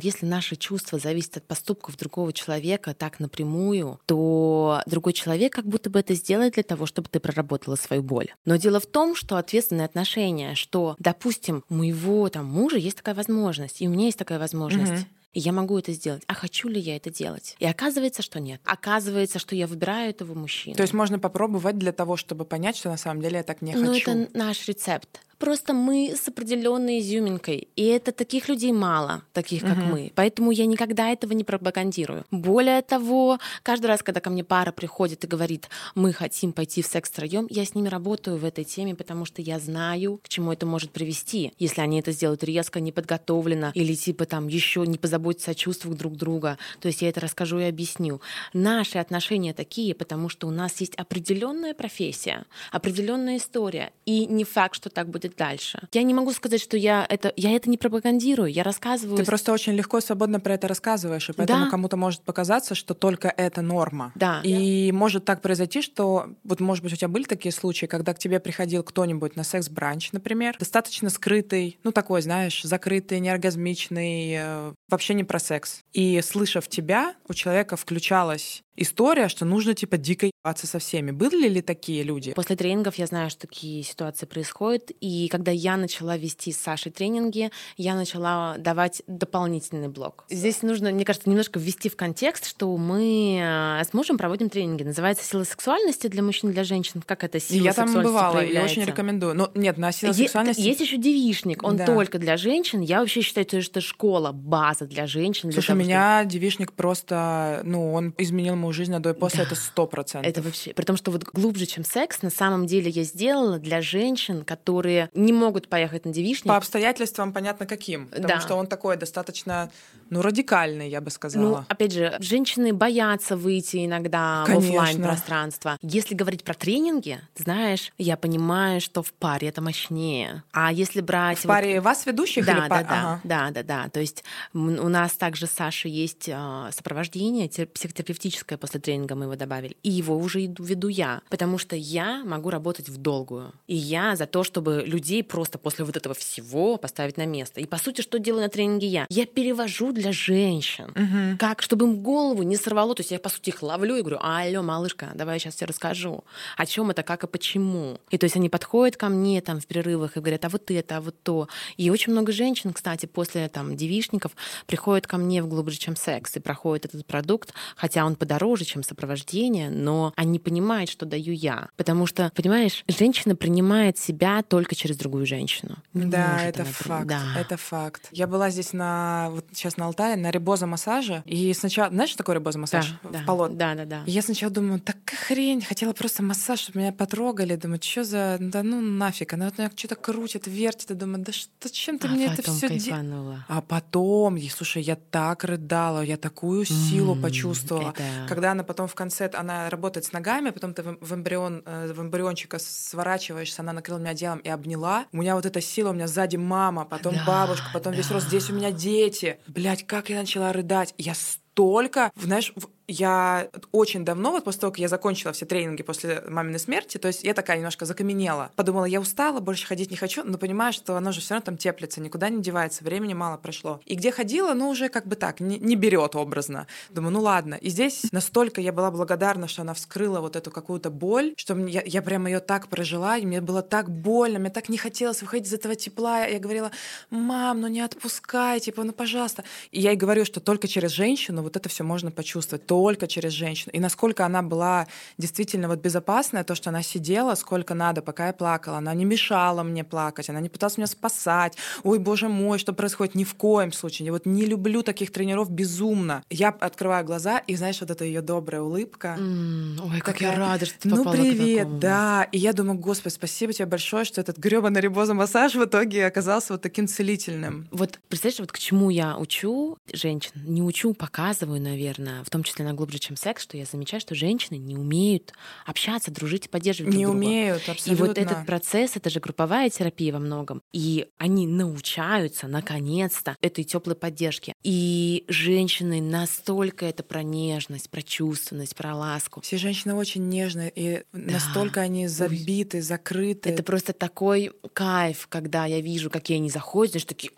если наши чувства зависят от поступков другого человека так напрямую, то другой человек как будто бы это сделает для того, чтобы ты проработала свою боль. Но дело в том, что ответственные отношения, что, допустим, у моего мужа есть такая возможность, и у меня есть такая возможность. И я могу это сделать. А хочу ли я это делать? И оказывается, что нет. Оказывается, что я выбираю этого мужчину. То есть можно попробовать для того, чтобы понять, что на самом деле я так не хочу. Ну, это наш рецепт. Просто мы с определенной изюминкой. И это таких людей мало, таких как мы. Поэтому я никогда этого не пропагандирую. Более того, каждый раз, когда ко мне пара приходит и говорит, мы хотим пойти в секс втроем, я с ними работаю в этой теме, потому что я знаю, к чему это может привести. Если они это сделают резко, неподготовленно, или еще не позаботятся о чувствах друг друга. То есть я это расскажу и объясню. Наши отношения такие, потому что у нас есть определенная профессия, определенная история. И не факт, что так будет дальше. Я не могу сказать, что я это не пропагандирую, я рассказываю. Ты просто очень легко и свободно про это рассказываешь, и поэтому кому-то может показаться, что только это норма. Да. И может так произойти, что может быть, у тебя были такие случаи, когда к тебе приходил кто-нибудь на секс-бранч, например, достаточно скрытый, такой, знаешь, закрытый, неоргазмичный, вообще не про секс. И, слышав тебя, у человека включалась история, что нужно дико ебаться со всеми. Были ли такие люди? После тренингов я знаю, что такие ситуации происходят. И когда я начала вести с Сашей тренинги, я начала давать дополнительный блок. Здесь нужно, мне кажется, немножко ввести в контекст, что мы с мужем проводим тренинги. Называется «Сила сексуальности для мужчин и для женщин». Как это сила сексуальности проявляется? Я там бывала, я очень рекомендую. Сила сексуальности... Есть еще девичник, он только для женщин. Я вообще считаю, что это школа, база. фраза для женщин. Слушай, для того, меня чтобы... девичник просто, он изменил мою жизнь на до и после, да. Это 100%. Это вообще, при том, что вот глубже, чем секс, на самом деле я сделала для женщин, которые не могут поехать на девичник. По обстоятельствам понятно каким, потому что он такой достаточно, радикальный, я бы сказала. Опять же, женщины боятся выйти иногда в офлайн-пространство. Если говорить про тренинги, знаешь, я понимаю, что в паре это мощнее. А если брать... В паре вас, ведущих, или пар? Да. То есть у нас также с Сашей есть сопровождение психотерапевтическое после тренинга, мы его добавили. И его уже веду я, потому что я могу работать в долгую. И я за то, чтобы людей просто после вот этого всего поставить на место. И, по сути, что делаю на тренинге я? Я перевожу для женщин. Угу. Как? Чтобы им голову не сорвало. То есть я, по сути, их ловлю и говорю: алло, малышка, давай я сейчас тебе расскажу, о чем это, как и почему. И то есть они подходят ко мне там в перерывах и говорят: а вот это, а вот то. И очень много женщин, кстати, после там девичников приходят ко мне в глубже, чем секс, и проходят этот продукт, хотя он подороже, чем сопровождение, но они понимают, что даю я. Потому что, понимаешь, женщина принимает себя только через другую женщину. Это факт. Я была здесь сейчас на Алтае, на рибозомассаже, и сначала... Знаешь, что такое рибозомассаж? Да, в полотне. Да. Я сначала думаю, такая хрень, хотела просто массаж, чтобы меня потрогали. Думаю, что за... Да ну нафиг. Она вот меня что-то крутит, вертит. И думаю, да что, чем ты мне это все делаешь? А потом, слушай, я так рыдала, я такую силу почувствовала. Это... Когда она потом в конце, она работает с ногами, потом ты в эмбриончика сворачиваешься, она накрыла меня делом и обняла. У меня вот эта сила, у меня сзади мама, потом бабушка, потом весь рост, здесь у меня дети. Блядь, как я начала рыдать. Я столько, знаешь... Я очень давно, вот после того, как я закончила все тренинги после маминой смерти, то есть я такая немножко закаменела. Подумала, я устала, больше ходить не хочу, но понимаю, что оно же все равно там теплится, никуда не девается, времени мало прошло. И где ходила, уже как бы так, не берет образно. Думаю, ладно. И здесь настолько я была благодарна, что она вскрыла вот эту какую-то боль, что я прямо ее так прожила, и мне было так больно, мне так не хотелось выходить из этого тепла. Я говорила: мам, не отпускай, пожалуйста. И я ей говорю, что только через женщину вот это все можно почувствовать, только через женщину. И насколько она была действительно безопасная, то, что она сидела сколько надо, пока я плакала. Она не мешала мне плакать, она не пыталась меня спасать. Ой, боже мой, что происходит? Ни в коем случае. Я не люблю таких тренеров безумно. Я открываю глаза, и знаешь, вот эта ее добрая улыбка. Ой, как я рада, что ты попала к такому. Да. И я думаю, Господи, спасибо тебе большое, что этот грёбаный рибозомассаж в итоге оказался вот таким целительным. Вот представляешь, вот к чему я учу женщин? Не учу, показываю, наверное, в том числе глубже, чем секс, что я замечаю, что женщины не умеют общаться, дружить и поддерживать друг друга. Не умеют, абсолютно. И вот этот процесс, это же групповая терапия во многом, и они научаются, наконец-то, этой теплой поддержке. И женщины настолько это про нежность, про чувственность, про ласку. Все женщины очень нежные, и настолько они забиты, закрыты. Это просто такой кайф, когда я вижу, какие они заходят, знаешь, такие...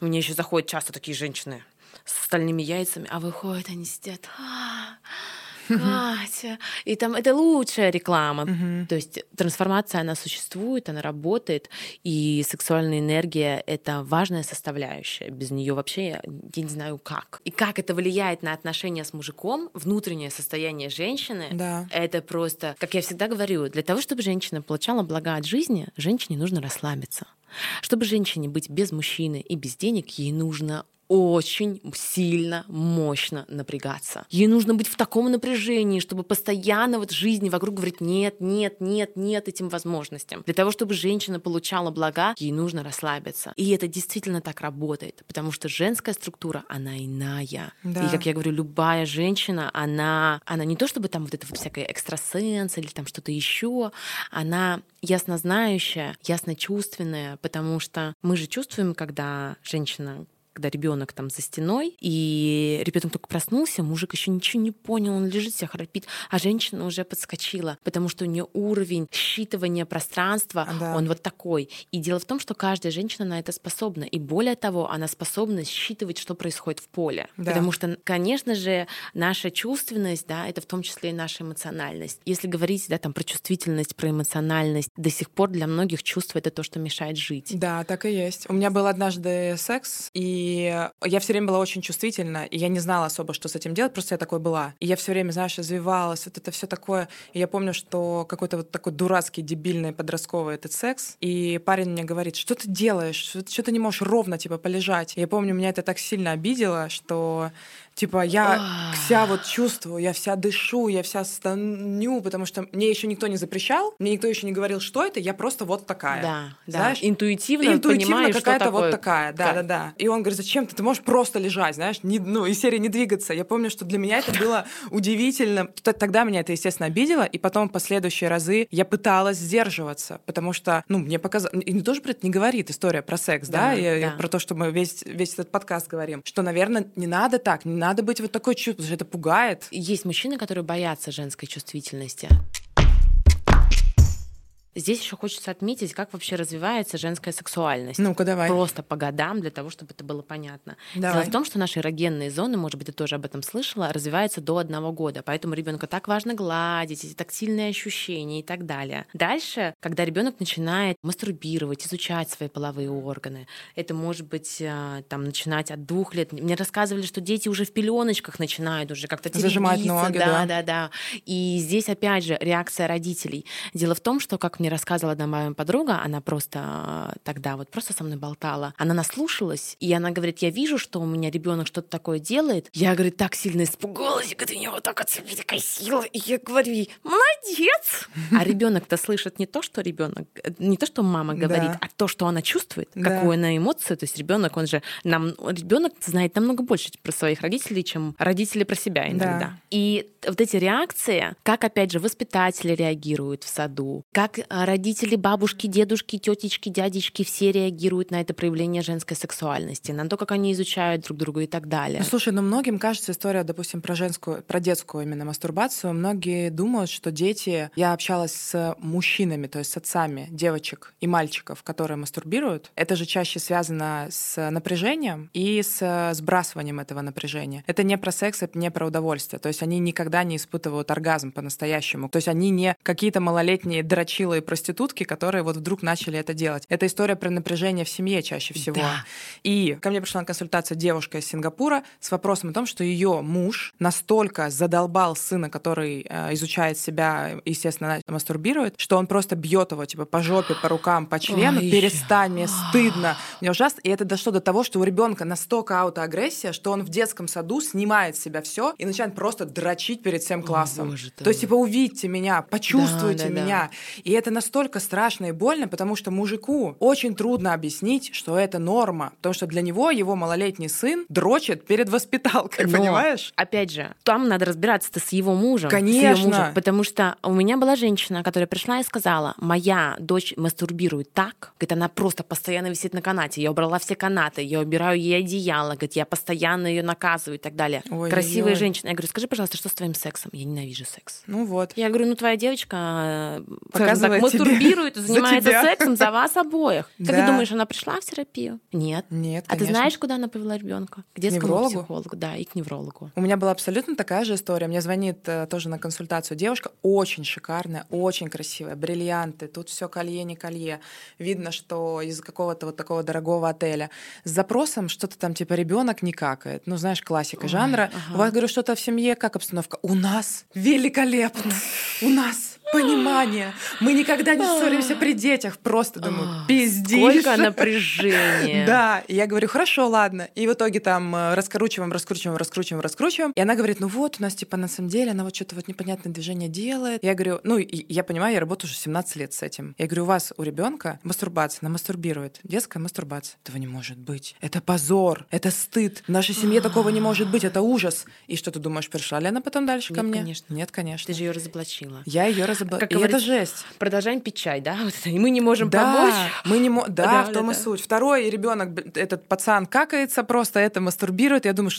У меня еще заходят часто такие женщины с стальными яйцами, а выходят, они сидят... Катя. И там это лучшая реклама. То есть трансформация, она существует, она работает, и сексуальная энергия — это важная составляющая. Без нее вообще я не знаю как. И как это влияет на отношения с мужиком, внутреннее состояние женщины, это просто, как я всегда говорю, для того, чтобы женщина получала блага от жизни, женщине нужно расслабиться. Чтобы женщине быть без мужчины и без денег, ей нужно очень сильно, мощно напрягаться. Ей нужно быть в таком напряжении, чтобы постоянно жизнь вокруг говорить нет этим возможностям. Для того, чтобы женщина получала блага, ей нужно расслабиться. И это действительно так работает, потому что женская структура, она иная. Да. И, как я говорю, любая женщина, она не то чтобы там вот это всякая экстрасенс или там что-то еще, она яснознающая, ясночувственная, потому что мы же чувствуем, когда ребенок там за стеной, и ребенок только проснулся, мужик еще ничего не понял, он лежит, себя храпит, а женщина уже подскочила, потому что у нее уровень считывания пространства, он вот такой. И дело в том, что каждая женщина на это способна, и более того, она способна считывать, что происходит в поле. Да. Потому что, конечно же, наша чувственность, это в том числе и наша эмоциональность. Если говорить, про чувствительность, про эмоциональность, до сих пор для многих чувство — это то, что мешает жить. Да, так и есть. У меня был однажды секс, и И я все время была очень чувствительна, и я не знала особо, что с этим делать, просто я такой была. И я все время, знаешь, извивалась, вот это все такое. И я помню, что какой-то вот такой дурацкий, дебильный, подростковый этот секс. И парень мне говорит, что ты делаешь? Что ты не можешь ровно, типа, полежать? И я помню, меня это так сильно обидело, что... Типа, я вся вот чувствую, я вся дышу, я вся стану, потому что мне еще никто не запрещал, мне никто еще не говорил, что это, я просто вот такая. Да, знаешь? Да. Интуитивно понимаешь, какая-то вот такая, да. И он говорит, зачем ты можешь просто лежать, знаешь, из серии не двигаться. Я помню, что для меня это было удивительно. Тогда меня это, естественно, обидело, и потом в последующие разы я пыталась сдерживаться, потому что, мне показалось, и тоже про это не говорит история про секс, да, и про то, что мы весь этот подкаст говорим, что, наверное, не надо так, надо быть вот такой чувством, потому что это пугает. Есть мужчины, которые боятся женской чувствительности. Здесь еще хочется отметить, как вообще развивается женская сексуальность. Ну-ка, давай. Просто по годам, для того, чтобы это было понятно. Давай. Дело в том, что наши эрогенные зоны, может быть, ты тоже об этом слышала, развиваются до 1 года. Поэтому ребенку так важно гладить, эти тактильные ощущения и так далее. Дальше, когда ребенок начинает мастурбировать, изучать свои половые органы, это может быть там, начинать от 2 лет. Мне рассказывали, что дети уже в пеленочках начинают уже как-то теребиться. Зажимать ноги, да. И здесь, опять же, реакция родителей. Дело в том, что, как мне рассказывала одна моя подруга, она просто тогда вот просто со мной болтала. Она наслушалась, и она говорит, я вижу, что у меня ребенок что-то такое делает. Я, говорит, так сильно испугалась, и говорит, у него так отцепили, такая сила. И я говорю ей, молодец! А ребенок-то слышит не то, что мама говорит, а то, что она чувствует, какую она эмоцию. То есть ребенок, ребенок знает намного больше про своих родителей, чем родители про себя иногда. И вот эти реакции, как, опять же, воспитатели реагируют в саду, как родители, бабушки, дедушки, тетечки, дядечки, все реагируют на это проявление женской сексуальности, на то, как они изучают друг друга и так далее. Слушай, многим кажется история, допустим, про детскую именно мастурбацию. Многие думают, что дети... Я общалась с мужчинами, то есть с отцами девочек и мальчиков, которые мастурбируют. Это же чаще связано с напряжением и с сбрасыванием этого напряжения. Это не про секс, это не про удовольствие. То есть они никогда не испытывают оргазм по-настоящему. То есть они не какие-то малолетние дрочилы и проститутки, которые вот вдруг начали это делать. Это история про напряжение в семье чаще всего. Да. И ко мне пришла на консультацию девушка из Сингапура с вопросом о том, что ее муж настолько задолбал сына, который изучает себя, естественно, мастурбирует, что он просто бьет его типа по жопе, по рукам, по члену. Ой. Перестань, мне стыдно, мне ужасно. И это дошло до того, что у ребенка настолько аутоагрессия, что он в детском саду снимает с себя все и начинает просто дрочить перед всем классом. О, боже, то есть типа увидьте меня, почувствуйте меня. И это настолько страшно и больно, потому что мужику очень трудно объяснить, что это норма, потому что для него его малолетний сын дрочит перед воспиталкой, понимаешь? Опять же, там надо разбираться-то с его мужем. Конечно. С ее мужем, потому что у меня была женщина, которая пришла и сказала, моя дочь мастурбирует так, говорит, она просто постоянно висит на канате, я убрала все канаты, я убираю ей одеяло, говорит, я постоянно ее наказываю и так далее. Ой, красивая женщина. Я говорю, скажи, пожалуйста, что с твоим сексом? Я ненавижу секс. Я говорю, твоя девочка показывает. Мастурбирует, занимается сексом за вас обоих. Как ты думаешь, она пришла в терапию? Нет, конечно. А ты знаешь, куда она повела ребенка? К детскому психологу, и к неврологу. У меня была абсолютно такая же история. Мне звонит тоже на консультацию девушка, очень шикарная, очень красивая, бриллианты, тут все колье, не колье. Видно, что из какого-то вот такого дорогого отеля. С запросом что-то там типа ребенок не какает. Знаешь, классика жанра. У вас, говорю, что-то в семье, как обстановка? У нас великолепно. У нас понимание. Мы никогда не ссоримся при детях. Просто думаю, пиздишь. Сколько напряжения. Да. И я говорю, хорошо, ладно. И в итоге там раскручиваем. И она говорит, у нас типа на самом деле она вот что-то вот непонятное движение делает. Я говорю, я понимаю, я работаю уже 17 лет с этим. Я говорю, у вас, у ребенка мастурбация, она мастурбирует. Детская мастурбация. Этого не может быть. Это позор, это стыд. В нашей семье такого не может быть, это ужас. И что ты думаешь, пришла ли она потом дальше ко мне? Нет, конечно. Ты же ее разоблачила. Я ее разоблачила. Как говорит, это жесть. Продолжаем пить чай, да? И мы не можем помочь. В том и суть. Второй ребенок, этот пацан какается просто, это мастурбирует. Я думаю,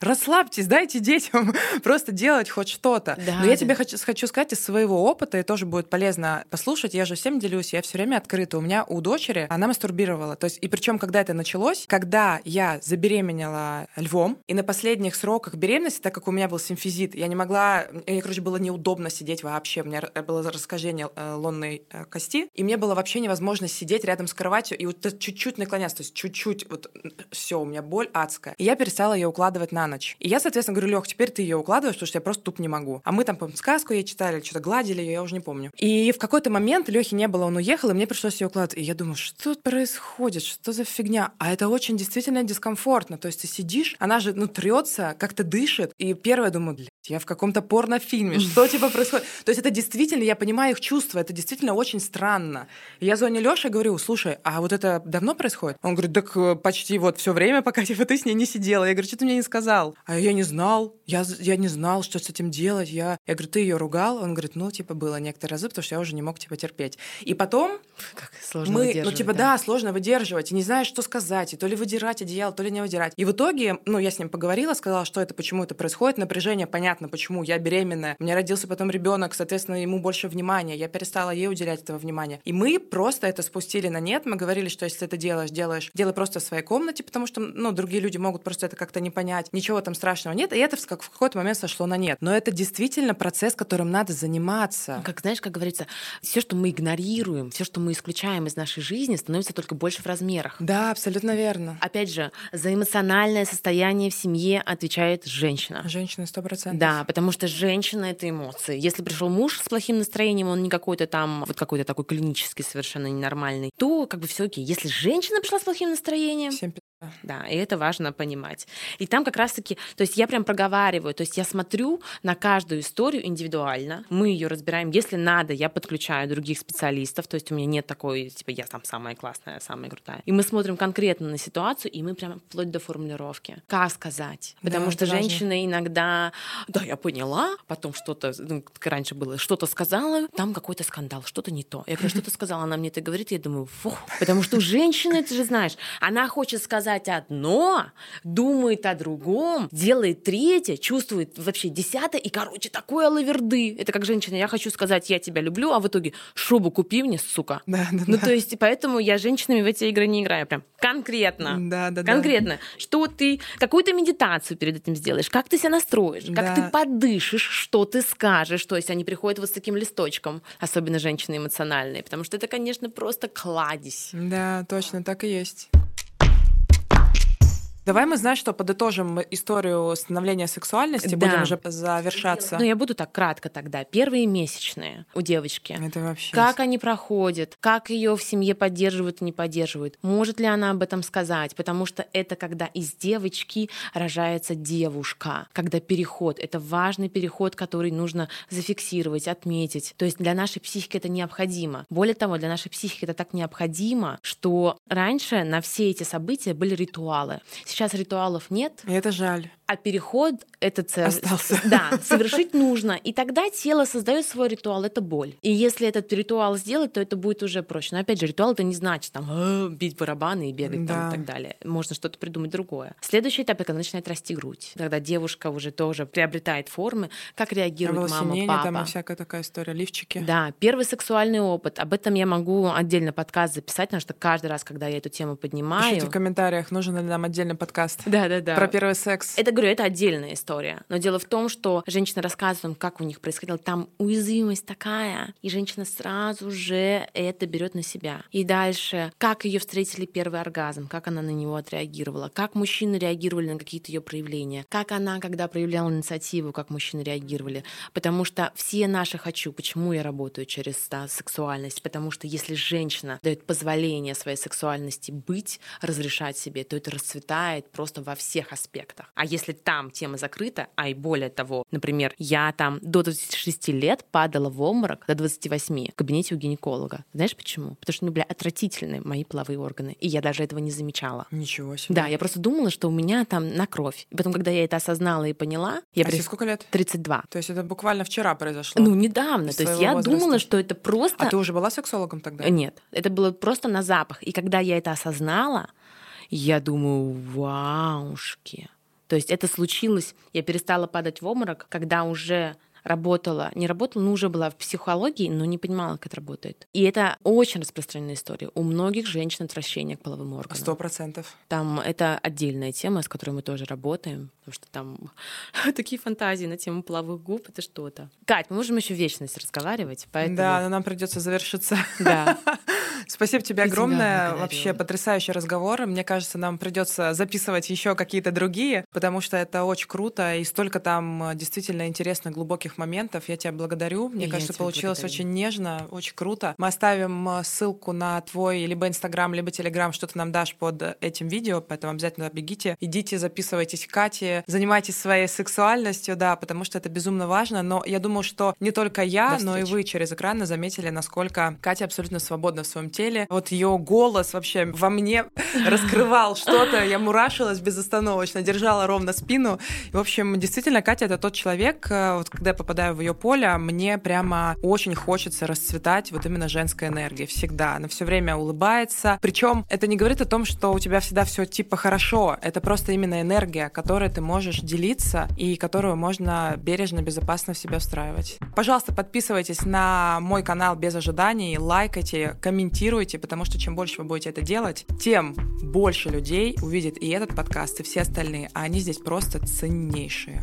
расслабьтесь, дайте детям просто делать хоть что-то. Но я тебе хочу сказать из своего опыта, и тоже будет полезно послушать. Я же всем делюсь, я все время открыта. У меня у дочери, она мастурбировала. То есть, и причем, когда это началось, когда я забеременела Львом, и на последних сроках беременности, так как у меня был симфизит, я не могла, мне, короче, было неудобно сидеть вообще. вообще, у меня было раскожение лонной кости, и мне было вообще невозможно сидеть рядом с кроватью и вот чуть-чуть наклоняться, то есть чуть-чуть, вот все, у меня боль адская. И я перестала ее укладывать на ночь. И я, соответственно, говорю: Лёх, теперь ты ее укладываешь, потому что я просто тупо не могу. А мы там, по-моему, сказку ей читали, что-то гладили ее, я уже не помню. И в какой-то момент Лёхи не было, он уехал, и мне пришлось ее укладывать. И я думаю, что происходит, что за фигня? А это очень действительно дискомфортно. То есть ты сидишь, она же, ну, трется, как-то дышит. И первое думаю, я в каком-то порнофильме, что типа происходит? То есть это действительно, я понимаю их чувства, это действительно очень странно. Я звоню Лёше и говорю: слушай, а вот это давно происходит? Он говорит: так почти вот все время, пока типа ты с ней не сидела. Я говорю: что ты мне не сказал? А я не знал, я не знал, что с этим делать. Я говорю: ты ее ругал? Он говорит: ну, типа, было некоторые разы, потому что я уже не мог, типа, терпеть. И потом как сложно выдерживать, ну, типа, да, сложно выдерживать, и не знаешь, что сказать, и то ли выдирать одеяло, то ли не выдирать. И в итоге, ну, я с ним поговорила, сказала, что это, почему это происходит, напряжение, понятно, почему, я беременная, у меня родился потом ребенок, соответственно, ему больше внимания, я перестала ей уделять этого внимания. И мы просто это спустили на нет, мы говорили, что если ты это делаешь, делай просто в своей комнате, потому что, ну, другие люди могут просто это как-то не понять, ничего там страшного нет, и это как в какой-то момент сошло на нет. Но это действительно процесс, которым надо заниматься. Как, знаешь, как говорится, все, что мы игнорируем, все, что мы исключаем из нашей жизни, становится только больше в размерах. Да, абсолютно верно. Опять же, за эмоциональное состояние в семье отвечает женщина. Женщина 100%. Да, потому что женщина — это эмоции. Если пришел муж с плохим настроением, он не какой-то там, вот какой-то такой клинический, совершенно ненормальный, то как бы все окей. Если женщина пришла с плохим настроением... Да, и это важно понимать. И там как раз-таки, то есть я прям проговариваю, то есть я смотрю на каждую историю индивидуально, мы ее разбираем, если надо, я подключаю других специалистов, то есть у меня нет такой, типа, я там самая классная, самая крутая. И мы смотрим конкретно на ситуацию, и мы прям вплоть до формулировки. Как сказать? Потому да, что женщина важно. Иногда, да, я поняла, потом что-то, ну, раньше было, что-то сказала, там какой-то скандал, что-то не то. Я говорю: что-то сказала, она мне это говорит, я думаю, фух. Потому что у женщины, ты же знаешь, она хочет сказать одно, думает о другом, делает третье, чувствует вообще десятое, и, короче, такое лаверды. Это как женщина: я хочу сказать, я тебя люблю, а в итоге шубу купи мне, сука. Да, ну, да. То есть, поэтому я с женщинами в эти игры не играю, прям конкретно. Да, конкретно. Да. Что ты, какую ты медитацию перед этим сделаешь, как ты себя настроишь, как ты подышишь, что ты скажешь. То есть они приходят вот с таким листочком, особенно женщины эмоциональные, потому что это, конечно, просто кладезь. Да, точно, так и есть. Давай мы, знаешь, что подытожим историю становления сексуальности, будем уже завершаться. Ну, я буду так кратко тогда. Первые месячные у девочки. Это вообще... Как они проходят, как ее в семье поддерживают и не поддерживают. Может ли она об этом сказать? Потому что это когда из девочки рожается девушка. Когда переход. Это важный переход, который нужно зафиксировать, отметить. То есть для нашей психики это необходимо. Более того, для нашей психики это так необходимо, что раньше на все эти события были ритуалы. Сейчас ритуалов нет. И это жаль. А переход этот остался. Да, совершить нужно. И тогда тело создает свой ритуал, это боль. И если этот ритуал сделать, то это будет уже проще. Но опять же, ритуал — это не значит там бить барабаны и бегать там, и так далее. Можно что-то придумать другое. Следующий этап — когда начинает расти грудь. Когда девушка уже тоже приобретает формы, как реагирует мама, папа. Там и всякая такая история, лифчики. Да, первый сексуальный опыт. Об этом я могу отдельно подкаст записать, потому что каждый раз, когда я эту тему поднимаю... Пишите в комментариях, нужен ли нам отдельный подкаст. Да. Про первый секс. Это, говорю, это отдельная история. Но дело в том, что женщина рассказывает, как у них происходило. Там уязвимость такая. И женщина сразу же это берет на себя. И дальше, как ее встретили первый оргазм, как она на него отреагировала, как мужчины реагировали на какие-то ее проявления, как она, когда проявляла инициативу, как мужчины реагировали. Потому что все наши «хочу», почему я работаю через сексуальность, потому что если женщина дает позволение своей сексуальности быть, разрешать себе, то это расцветает просто во всех аспектах. А если там тема закрыта, а и более того, например, я там до 26 лет падала в обморок, до 28 в кабинете у гинеколога. Знаешь почему? Потому что, ну, бля, отвратительны мои половые органы, и я даже этого не замечала. Ничего себе. Да, я просто думала, что у меня там на кровь. И потом, когда я это осознала и поняла... Тебе сколько лет? 32. То есть это буквально вчера произошло? Ну, недавно. То есть я думала, что это просто... А ты уже была сексологом тогда? Нет, это было просто на запах. И когда я это осознала, я думаю: ваушки... То есть это случилось, я перестала падать в обморок, когда уже работала, не работала, но уже была в психологии, но не понимала, как это работает. И это очень распространенная история. У многих женщин отвращение к половым органам. 100%. Там это отдельная тема, с которой мы тоже работаем, потому что там такие фантазии на тему половых губ, это что-то. Кать, мы можем еще вечность разговаривать, поэтому... Да, но нам придется завершиться. Да. Спасибо тебе огромное. Вообще потрясающий разговор. Мне кажется, нам придется записывать еще какие-то другие, потому что это очень круто и столько там действительно интересных, глубоких моментов. Я тебя благодарю. Мне кажется, получилось очень нежно, очень круто. Мы оставим ссылку на твой либо Инстаграм, либо Телеграм, что ты нам дашь под этим видео, поэтому обязательно бегите, идите, записывайтесь к Кате, занимайтесь своей сексуальностью, да, потому что это безумно важно. Но я думаю, что не только я, но и вы через экраны заметили, насколько Катя абсолютно свободна в своем теле. Вот ее голос вообще во мне раскрывал что-то. Я мурашилась безостановочно, держала ровно спину. В общем, действительно, Катя — это тот человек, вот когда я попадаю в ее поле, мне прямо очень хочется расцветать вот именно женской энергией всегда. Она все время улыбается. Причем это не говорит о том, что у тебя всегда все типа хорошо. Это просто именно энергия, которой ты можешь делиться и которую можно бережно, безопасно в себя встраивать. Пожалуйста, подписывайтесь на мой канал «Без ожиданий», лайкайте, комментируйте, потому что чем больше вы будете это делать, тем больше людей увидит и этот подкаст, и все остальные, а они здесь просто ценнейшие.